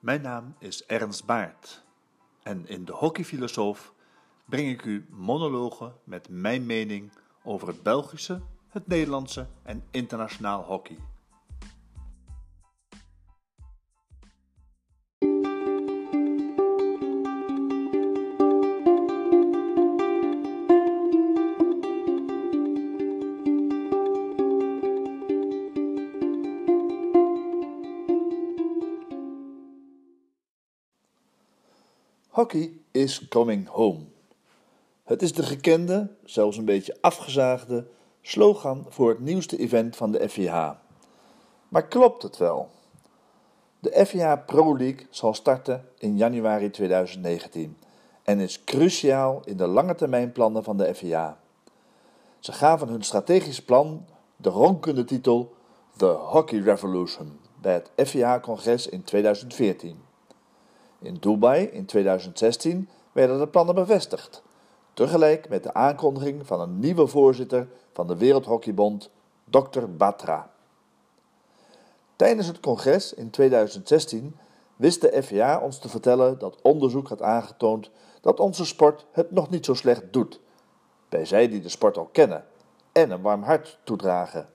Mijn naam is Ernst Baart en in De Hockeyfilosoof breng ik u monologen met mijn mening over het Belgische, het Nederlandse en internationaal hockey. Hockey is coming home. Het is de gekende, zelfs een beetje afgezaagde, slogan voor het nieuwste event van de FIH. Maar klopt het wel? De FIH Pro League zal starten in januari 2019 en is cruciaal in de lange termijnplannen van de FIH. Ze gaven hun strategisch plan de ronkende titel The Hockey Revolution bij het FIH-congres in 2014. In Dubai in 2016 werden de plannen bevestigd, tegelijk met de aankondiging van een nieuwe voorzitter van de Wereldhockeybond, Dr. Batra. Tijdens het congres in 2016 wist de FVA ons te vertellen dat onderzoek had aangetoond dat onze sport het nog niet zo slecht doet, bij zij die de sport al kennen en een warm hart toedragen.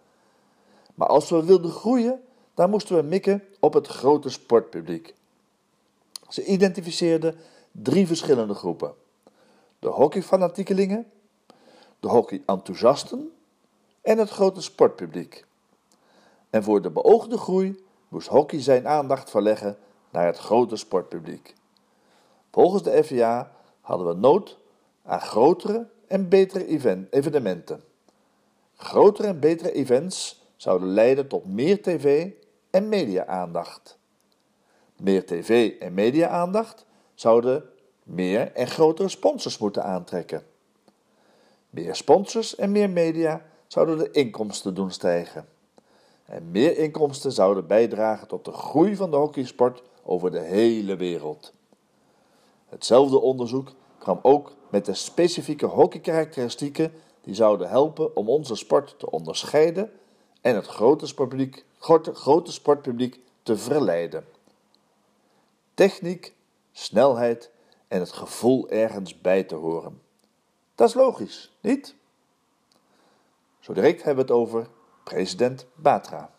Maar als we wilden groeien, dan moesten we mikken op het grote sportpubliek. Ze identificeerden drie verschillende groepen: de hockeyfanatiekelingen, de hockeyenthousiasten en het grote sportpubliek. En voor de beoogde groei moest hockey zijn aandacht verleggen naar het grote sportpubliek. Volgens de FIA hadden we nood aan grotere en betere evenementen. Grotere en betere events zouden leiden tot meer tv- en media-aandacht. Meer tv- en media-aandacht zouden meer en grotere sponsors moeten aantrekken. Meer sponsors en meer media zouden de inkomsten doen stijgen. En meer inkomsten zouden bijdragen tot de groei van de hockeysport over de hele wereld. Hetzelfde onderzoek kwam ook met de specifieke hockeykarakteristieken die zouden helpen om onze sport te onderscheiden en het grote sportpubliek te verleiden. Techniek, snelheid en het gevoel ergens bij te horen. Dat is logisch, niet? Zo direct hebben we het over president Batra.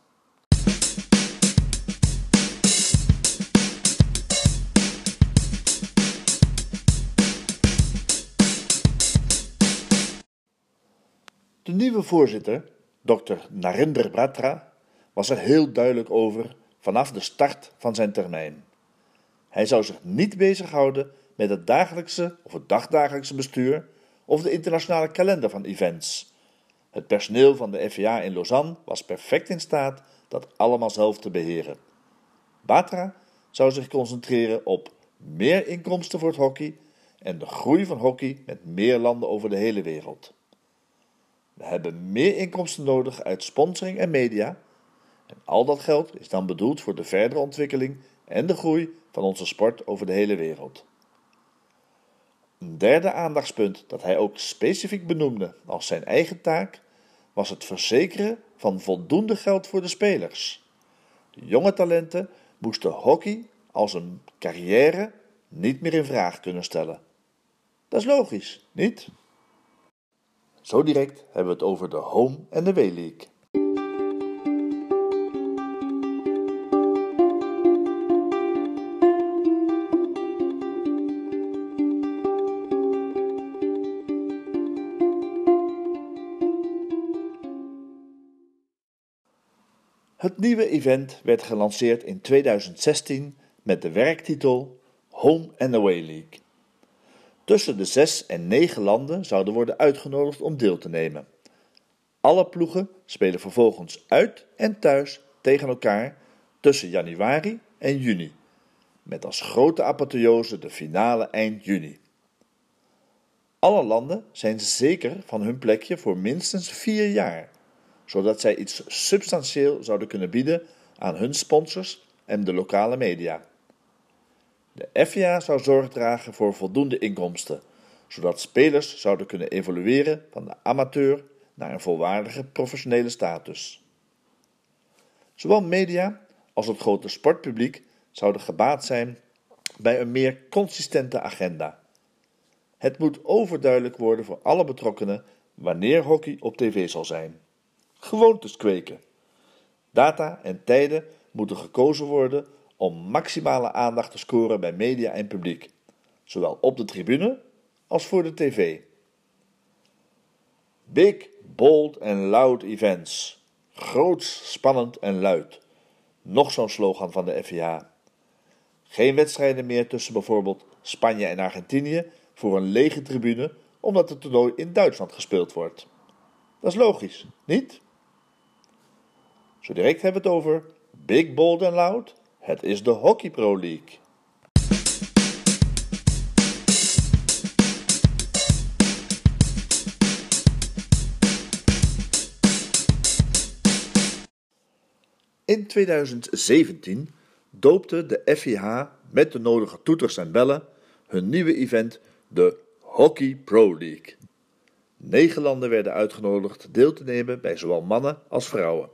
De nieuwe voorzitter, Dr. Narendra Batra, was er heel duidelijk over vanaf de start van zijn termijn. Hij zou zich niet bezighouden met het dagelijkse of het dagdagelijkse bestuur of de internationale kalender van events. Het personeel van de FVA in Lausanne was perfect in staat dat allemaal zelf te beheren. Batra zou zich concentreren op meer inkomsten voor het hockey en de groei van hockey met meer landen over de hele wereld. We hebben meer inkomsten nodig uit sponsoring en media en al dat geld is dan bedoeld voor de verdere ontwikkeling en de groei van onze sport over de hele wereld. Een derde aandachtspunt dat hij ook specifiek benoemde als zijn eigen taak was het verzekeren van voldoende geld voor de spelers. De jonge talenten moesten hockey als een carrière niet meer in vraag kunnen stellen. Dat is logisch, niet? Zo direct hebben we het over de Home en de W-League. Het nieuwe event werd gelanceerd in 2016 met de werktitel Home and Away League. Tussen de 6 en 9 landen zouden worden uitgenodigd om deel te nemen. Alle ploegen spelen vervolgens uit en thuis tegen elkaar tussen januari en juni, met als grote apotheose de finale eind juni. Alle landen zijn zeker van hun plekje voor minstens 4 jaar, zodat zij iets substantieel zouden kunnen bieden aan hun sponsors en de lokale media. De FIA zou zorg dragen voor voldoende inkomsten, zodat spelers zouden kunnen evolueren van de amateur naar een volwaardige professionele status. Zowel media als het grote sportpubliek zouden gebaat zijn bij een meer consistente agenda. Het moet overduidelijk worden voor alle betrokkenen wanneer hockey op tv zal zijn. Gewoontes kweken. Data en tijden moeten gekozen worden om maximale aandacht te scoren bij media en publiek, zowel op de tribune als voor de tv. Big, bold en loud events. Groots, spannend en luid. Nog zo'n slogan van de FIH. Geen wedstrijden meer tussen bijvoorbeeld Spanje en Argentinië voor een lege tribune, omdat het toernooi in Duitsland gespeeld wordt. Dat is logisch, niet? Zo direct hebben we het over Big, Bold en Loud. Het is de Hockey Pro League. In 2017 doopte de FIH met de nodige toeters en bellen hun nieuwe event de Hockey Pro League. 9 landen werden uitgenodigd deel te nemen bij zowel mannen als vrouwen.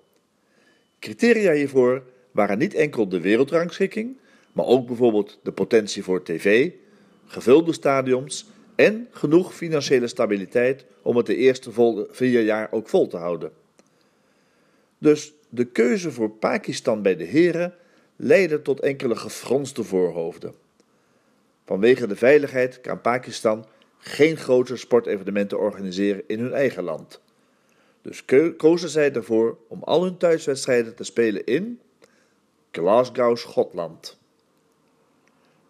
Criteria hiervoor waren niet enkel de wereldrangschikking, maar ook bijvoorbeeld de potentie voor tv, gevulde stadions en genoeg financiële stabiliteit om het de eerste 4 jaar ook vol te houden. Dus de keuze voor Pakistan bij de heren leidde tot enkele gefronste voorhoofden. Vanwege de veiligheid kan Pakistan geen grotere sportevenementen organiseren in hun eigen land. Dus kozen zij ervoor om al hun thuiswedstrijden te spelen in Glasgow, Schotland.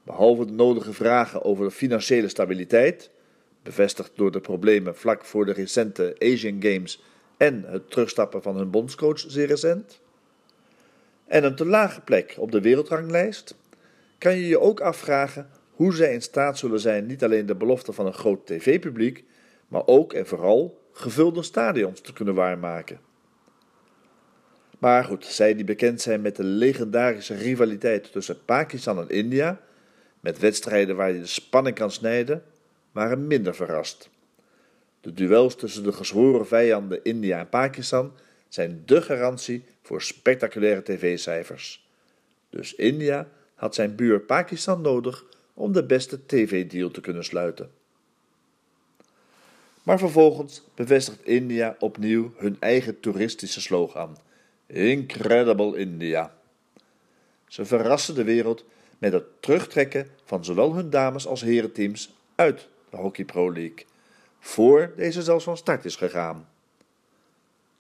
Behalve de nodige vragen over de financiële stabiliteit, bevestigd door de problemen vlak voor de recente Asian Games en het terugstappen van hun bondscoach zeer recent, en een te lage plek op de wereldranglijst, kan je je ook afvragen hoe zij in staat zullen zijn niet alleen de belofte van een groot tv-publiek, maar ook en vooral gevulde stadions te kunnen waarmaken. Maar goed, zij die bekend zijn met de legendarische rivaliteit tussen Pakistan en India, met wedstrijden waar je de spanning kan snijden, waren minder verrast. De duels tussen de gezworen vijanden India en Pakistan zijn de garantie voor spectaculaire tv-cijfers. Dus India had zijn buur Pakistan nodig om de beste tv-deal te kunnen sluiten. Maar vervolgens bevestigt India opnieuw hun eigen toeristische slogan: Incredible India. Ze verrassen de wereld met het terugtrekken van zowel hun dames als herenteams uit de Hockey Pro League, voor deze zelfs van start is gegaan.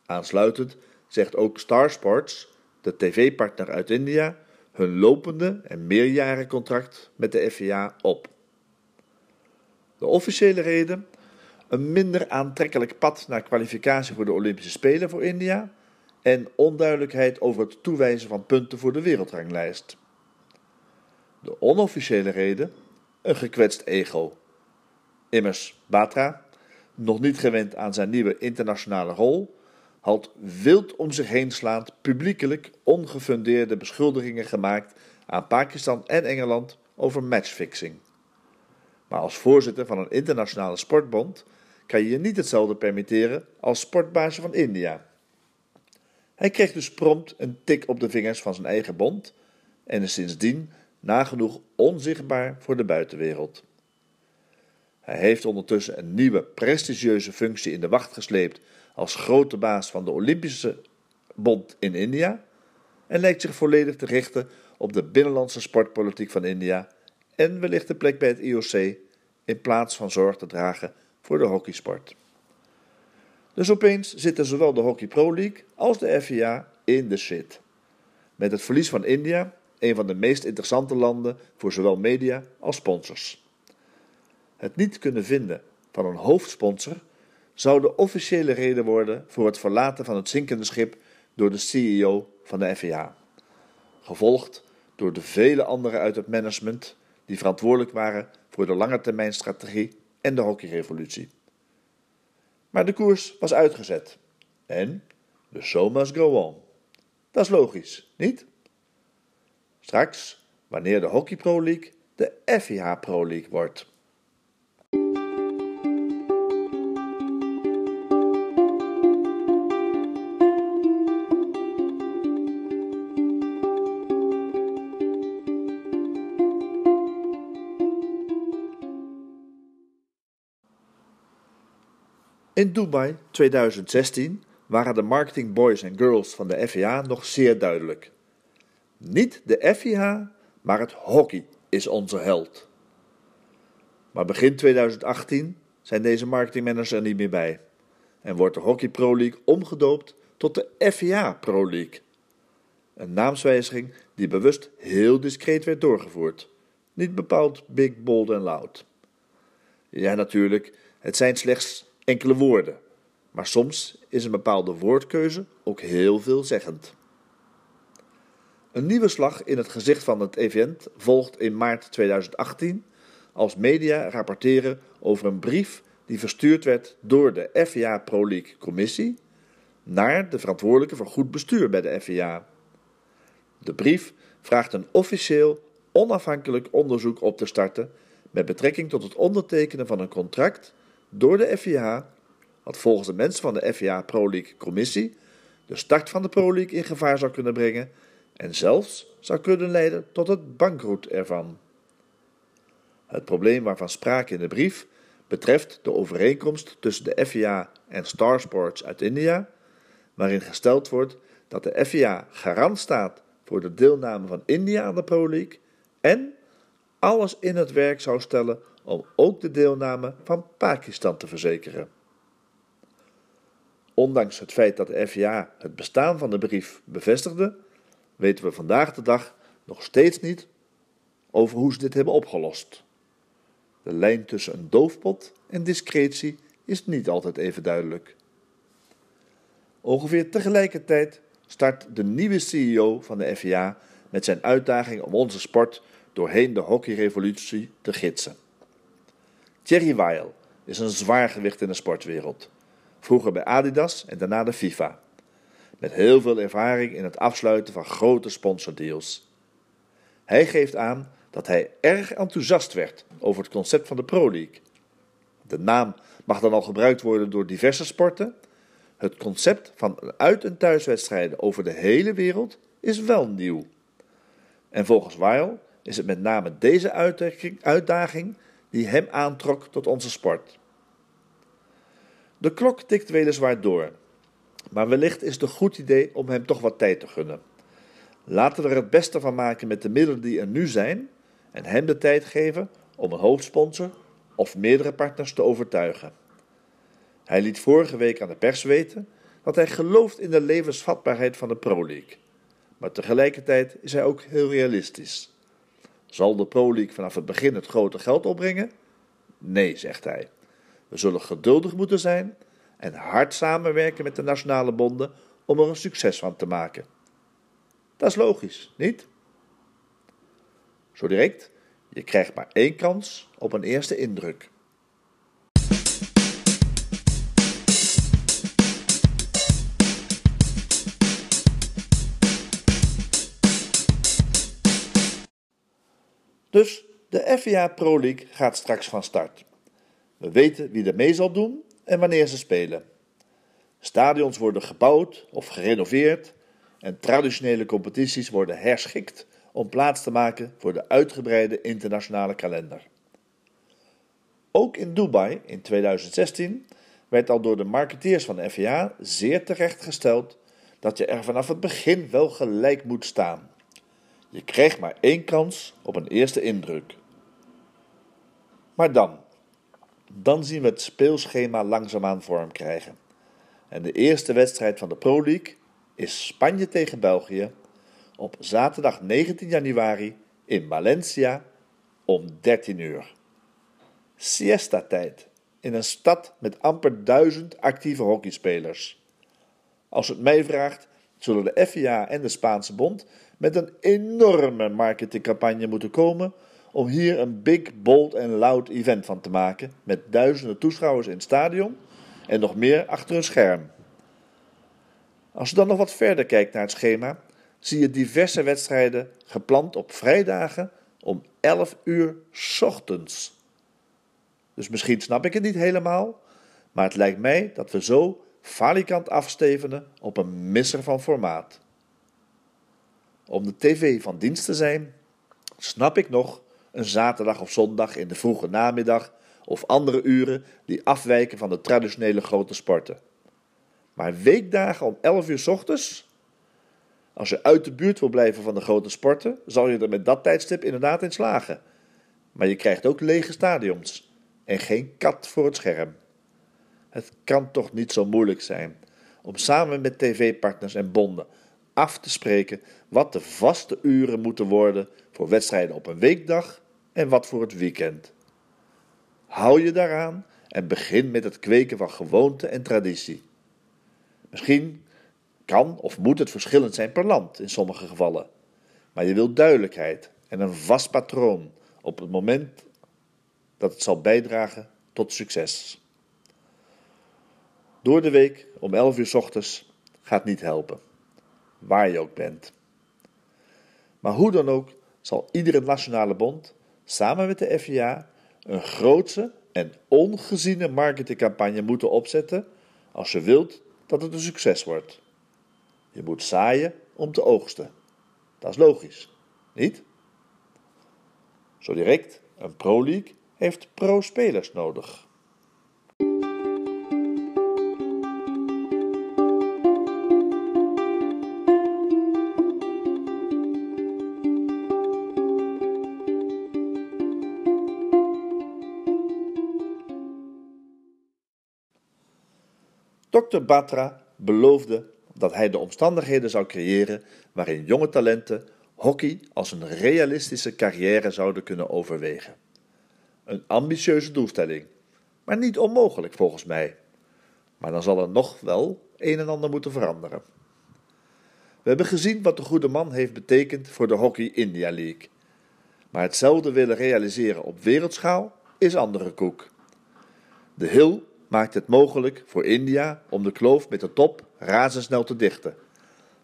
Aansluitend zegt ook Star Sports, de tv-partner uit India, hun lopende en meerjarencontract met de FIH op. De officiële reden: een minder aantrekkelijk pad naar kwalificatie voor de Olympische Spelen voor India en onduidelijkheid over het toewijzen van punten voor de wereldranglijst. De onofficiële reden: een gekwetst ego. Immers, Batra, nog niet gewend aan zijn nieuwe internationale rol, had wild om zich heen slaand publiekelijk ongefundeerde beschuldigingen gemaakt aan Pakistan en Engeland over matchfixing. Maar als voorzitter van een internationale sportbond kan je je niet hetzelfde permitteren als sportbaas van India. Hij kreeg dus prompt een tik op de vingers van zijn eigen bond en is sindsdien nagenoeg onzichtbaar voor de buitenwereld. Hij heeft ondertussen een nieuwe prestigieuze functie in de wacht gesleept als grote baas van de Olympische Bond in India en lijkt zich volledig te richten op de binnenlandse sportpolitiek van India en wellicht de plek bij het IOC in plaats van zorg te dragen voor de hockeysport. Dus opeens zitten zowel de Hockey Pro League als de FIH in de shit. Met het verlies van India, een van de meest interessante landen voor zowel media als sponsors. Het niet kunnen vinden van een hoofdsponsor zou de officiële reden worden voor het verlaten van het zinkende schip door de CEO van de FIH. Gevolgd door de vele anderen uit het management die verantwoordelijk waren voor de langetermijnstrategie en de hockeyrevolutie. Maar de koers was uitgezet. En the show must go on. Dat is logisch, niet? Straks, wanneer de Hockey Pro League de FIH Pro League wordt. In Dubai 2016 waren de marketing boys en girls van de FIH nog zeer duidelijk. Niet de FIH, maar het hockey is onze held. Maar begin 2018 zijn deze marketingmanagers er niet meer bij. En wordt de Hockey Pro League omgedoopt tot de FIH Pro League. Een naamswijziging die bewust heel discreet werd doorgevoerd. Niet bepaald big, bold en loud. Ja, natuurlijk, het zijn slechts enkele woorden. Maar soms is een bepaalde woordkeuze ook heel veelzeggend. Een nieuwe slag in het gezicht van het event volgt in maart 2018... als media rapporteren over een brief die verstuurd werd door de FIH Pro League Commissie naar de verantwoordelijke voor goed bestuur bij de FIH. De brief vraagt een officieel, onafhankelijk onderzoek op te starten met betrekking tot het ondertekenen van een contract door de FIH, wat volgens de mensen van de FIH Pro League Commissie de start van de Pro League in gevaar zou kunnen brengen en zelfs zou kunnen leiden tot het bankroet ervan. Het probleem waarvan sprake in de brief betreft de overeenkomst tussen de FIH en Star Sports uit India, waarin gesteld wordt dat de FIH garant staat voor de deelname van India aan de Pro League en alles in het werk zou stellen om ook de deelname van Pakistan te verzekeren. Ondanks het feit dat de FIH het bestaan van de brief bevestigde, weten we vandaag de dag nog steeds niet over hoe ze dit hebben opgelost. De lijn tussen een doofpot en discretie is niet altijd even duidelijk. Ongeveer tegelijkertijd start de nieuwe CEO van de FIH met zijn uitdaging om onze sport doorheen de hockeyrevolutie te gidsen. Thierry Weil is een zwaargewicht in de sportwereld. Vroeger bij Adidas en daarna de FIFA. Met heel veel ervaring in het afsluiten van grote sponsordeals. Hij geeft aan dat hij erg enthousiast werd over het concept van de Pro League. De naam mag dan al gebruikt worden door diverse sporten. Het concept van uit- en thuiswedstrijden over de hele wereld is wel nieuw. En volgens Weil is het met name deze uitdaging die hem aantrok tot onze sport. De klok tikt weliswaar door, maar wellicht is het een goed idee om hem toch wat tijd te gunnen. Laten we er het beste van maken met de middelen die er nu zijn en hem de tijd geven om een hoofdsponsor of meerdere partners te overtuigen. Hij liet vorige week aan de pers weten dat hij gelooft in de levensvatbaarheid van de Pro League. Maar tegelijkertijd is hij ook heel realistisch. Zal de Pro League vanaf het begin het grote geld opbrengen? Nee, zegt hij. We zullen geduldig moeten zijn en hard samenwerken met de nationale bonden om er een succes van te maken. Dat is logisch, niet? Zo direct, je krijgt maar één kans op een eerste indruk. Dus de FIH Pro League gaat straks van start. We weten wie er mee zal doen en wanneer ze spelen. Stadions worden gebouwd of gerenoveerd en traditionele competities worden herschikt om plaats te maken voor de uitgebreide internationale kalender. Ook in Dubai in 2016 werd al door de marketeers van de FIH zeer terecht gesteld dat je er vanaf het begin wel gelijk moet staan. Je krijgt maar één kans op een eerste indruk. Maar dan zien we het speelschema langzaamaan vorm krijgen. En de eerste wedstrijd van de Pro League is Spanje tegen België op zaterdag 19 januari in Valencia om 13 uur. Siesta-tijd in een stad met amper 1000 actieve hockeyspelers. Als het mij vraagt, zullen de FIH en de Spaanse Bond met een enorme marketingcampagne moeten komen om hier een big, bold en loud event van te maken met duizenden toeschouwers in het stadion en nog meer achter hun scherm. Als je dan nog wat verder kijkt naar het schema, zie je diverse wedstrijden gepland op vrijdagen om 11 uur 's ochtends. Dus misschien snap ik het niet helemaal, maar het lijkt mij dat we zo falikant afstevenen op een misser van formaat. Om de tv van dienst te zijn, snap ik nog een zaterdag of zondag in de vroege namiddag of andere uren die afwijken van de traditionele grote sporten. Maar weekdagen om 11 uur 's ochtends, als je uit de buurt wil blijven van de grote sporten, zal je er met dat tijdstip inderdaad in slagen. Maar je krijgt ook lege stadions en geen kat voor het scherm. Het kan toch niet zo moeilijk zijn om samen met tv-partners en bonden af te spreken wat de vaste uren moeten worden voor wedstrijden op een weekdag en wat voor het weekend. Hou je daaraan en begin met het kweken van gewoonte en traditie. Misschien kan of moet het verschillend zijn per land in sommige gevallen. Maar je wilt duidelijkheid en een vast patroon op het moment dat het zal bijdragen tot succes. Door de week om 11 uur 's ochtends gaat niet helpen, waar je ook bent. Maar hoe dan ook zal iedere nationale bond samen met de FIA een grootse en ongeziene marketingcampagne moeten opzetten als je wilt dat het een succes wordt. Je moet zaaien om te oogsten. Dat is logisch, niet? Zo direct, een pro-league heeft pro-spelers nodig. Dr. Batra beloofde dat hij de omstandigheden zou creëren waarin jonge talenten hockey als een realistische carrière zouden kunnen overwegen. Een ambitieuze doelstelling, maar niet onmogelijk volgens mij. Maar dan zal er nog wel een en ander moeten veranderen. We hebben gezien wat de goede man heeft betekend voor de Hockey India League. Maar hetzelfde willen realiseren op wereldschaal is andere koek. De Hill maakt het mogelijk voor India om de kloof met de top razendsnel te dichten.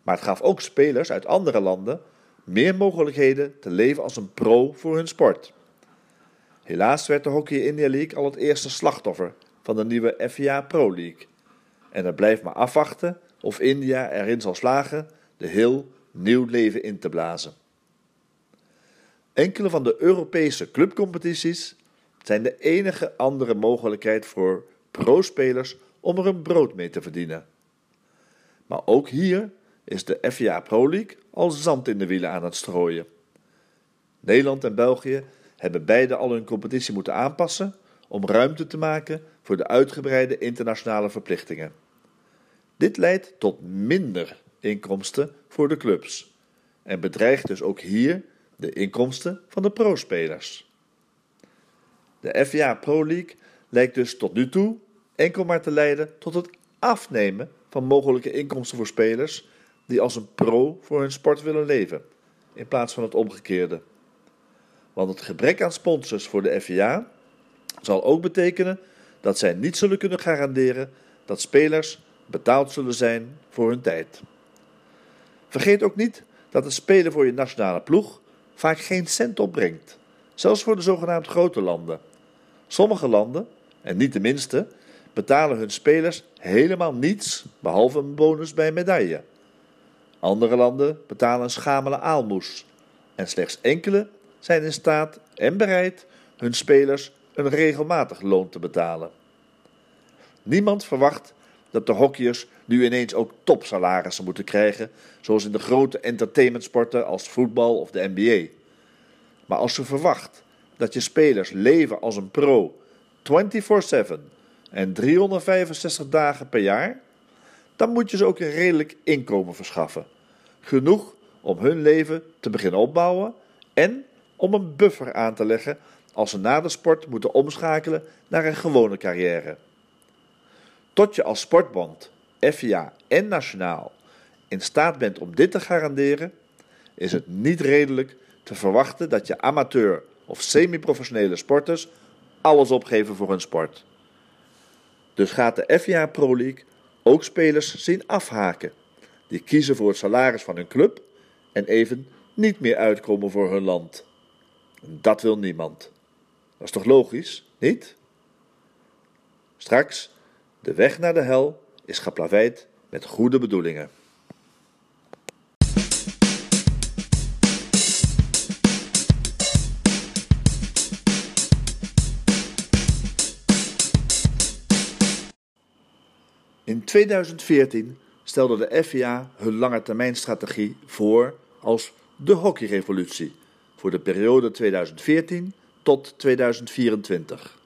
Maar het gaf ook spelers uit andere landen meer mogelijkheden te leven als een pro voor hun sport. Helaas werd de Hockey India League al het eerste slachtoffer van de nieuwe FIH Pro League. En het blijft maar afwachten of India erin zal slagen de heel nieuw leven in te blazen. Enkele van de Europese clubcompetities zijn de enige andere mogelijkheid voor pro-spelers om er een brood mee te verdienen. Maar ook hier is de FIH Pro League al zand in de wielen aan het strooien. Nederland en België hebben beide al hun competitie moeten aanpassen om ruimte te maken voor de uitgebreide internationale verplichtingen. Dit leidt tot minder inkomsten voor de clubs en bedreigt dus ook hier de inkomsten van de pro-spelers. De FIH Pro League lijkt dus tot nu toe enkel maar te leiden tot het afnemen van mogelijke inkomsten voor spelers die als een pro voor hun sport willen leven, in plaats van het omgekeerde. Want het gebrek aan sponsors voor de FIA zal ook betekenen dat zij niet zullen kunnen garanderen dat spelers betaald zullen zijn voor hun tijd. Vergeet ook niet dat het spelen voor je nationale ploeg vaak geen cent opbrengt, zelfs voor de zogenaamd grote landen. Sommige landen, en niet de minste, betalen hun spelers helemaal niets behalve een bonus bij een medaille. Andere landen betalen een schamele aalmoes en slechts enkele zijn in staat en bereid hun spelers een regelmatig loon te betalen. Niemand verwacht dat de hockeyers nu ineens ook topsalarissen moeten krijgen, zoals in de grote entertainmentsporten als voetbal of de NBA. Maar als je verwacht dat je spelers leven als een pro 24/7 en 365 dagen per jaar, dan moet je ze ook een redelijk inkomen verschaffen. Genoeg om hun leven te beginnen opbouwen en om een buffer aan te leggen als ze na de sport moeten omschakelen naar een gewone carrière. Tot je als sportbond, FIA en nationaal in staat bent om dit te garanderen, is het niet redelijk te verwachten dat je amateur of semi-professionele sporters alles opgeven voor hun sport. Dus gaat de FIH Pro League ook spelers zien afhaken die kiezen voor het salaris van hun club en even niet meer uitkomen voor hun land. Dat wil niemand. Dat is toch logisch, niet? Straks, de weg naar de hel is geplaveid met goede bedoelingen. In 2014 stelde de FVA hun langetermijnstrategie voor als de Hockey Revolution voor de periode 2014 tot 2024.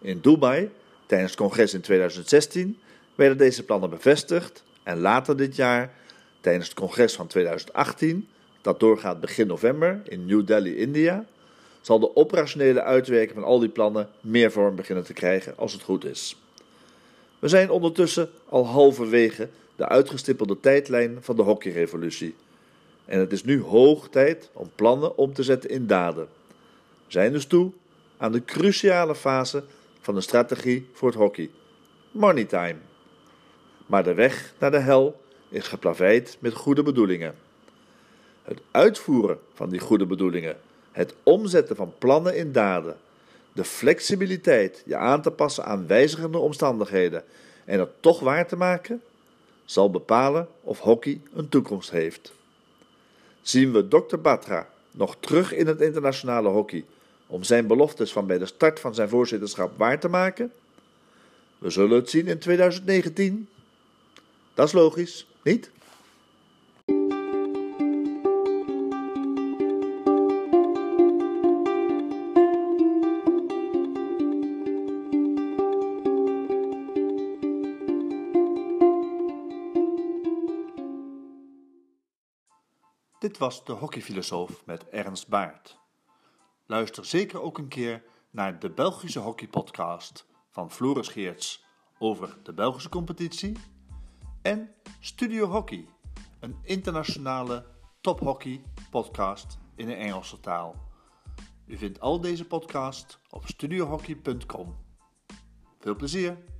In Dubai, tijdens het congres in 2016, werden deze plannen bevestigd en later dit jaar, tijdens het congres van 2018, dat doorgaat begin november in New Delhi, India, zal de operationele uitwerking van al die plannen meer vorm beginnen te krijgen als het goed is. We zijn ondertussen al halverwege de uitgestippelde tijdlijn van de hockeyrevolutie. En het is nu hoog tijd om plannen om te zetten in daden. We zijn dus toe aan de cruciale fase van de strategie voor het hockey. Money time. Maar de weg naar de hel is geplaveid met goede bedoelingen. Het uitvoeren van die goede bedoelingen, het omzetten van plannen in daden, de flexibiliteit je aan te passen aan wijzigende omstandigheden en dat toch waar te maken, zal bepalen of hockey een toekomst heeft. Zien we Dr. Batra nog terug in het internationale hockey om zijn beloftes van bij de start van zijn voorzitterschap waar te maken? We zullen het zien in 2019. Dat is logisch, niet? Dit was de hockeyfilosoof met Ernst Baart. Luister zeker ook een keer naar de Belgische hockeypodcast van Floris Geerts over de Belgische competitie en Studio Hockey, een internationale tophockey podcast in de Engelse taal. U vindt al deze podcasts op studiohockey.com. Veel plezier!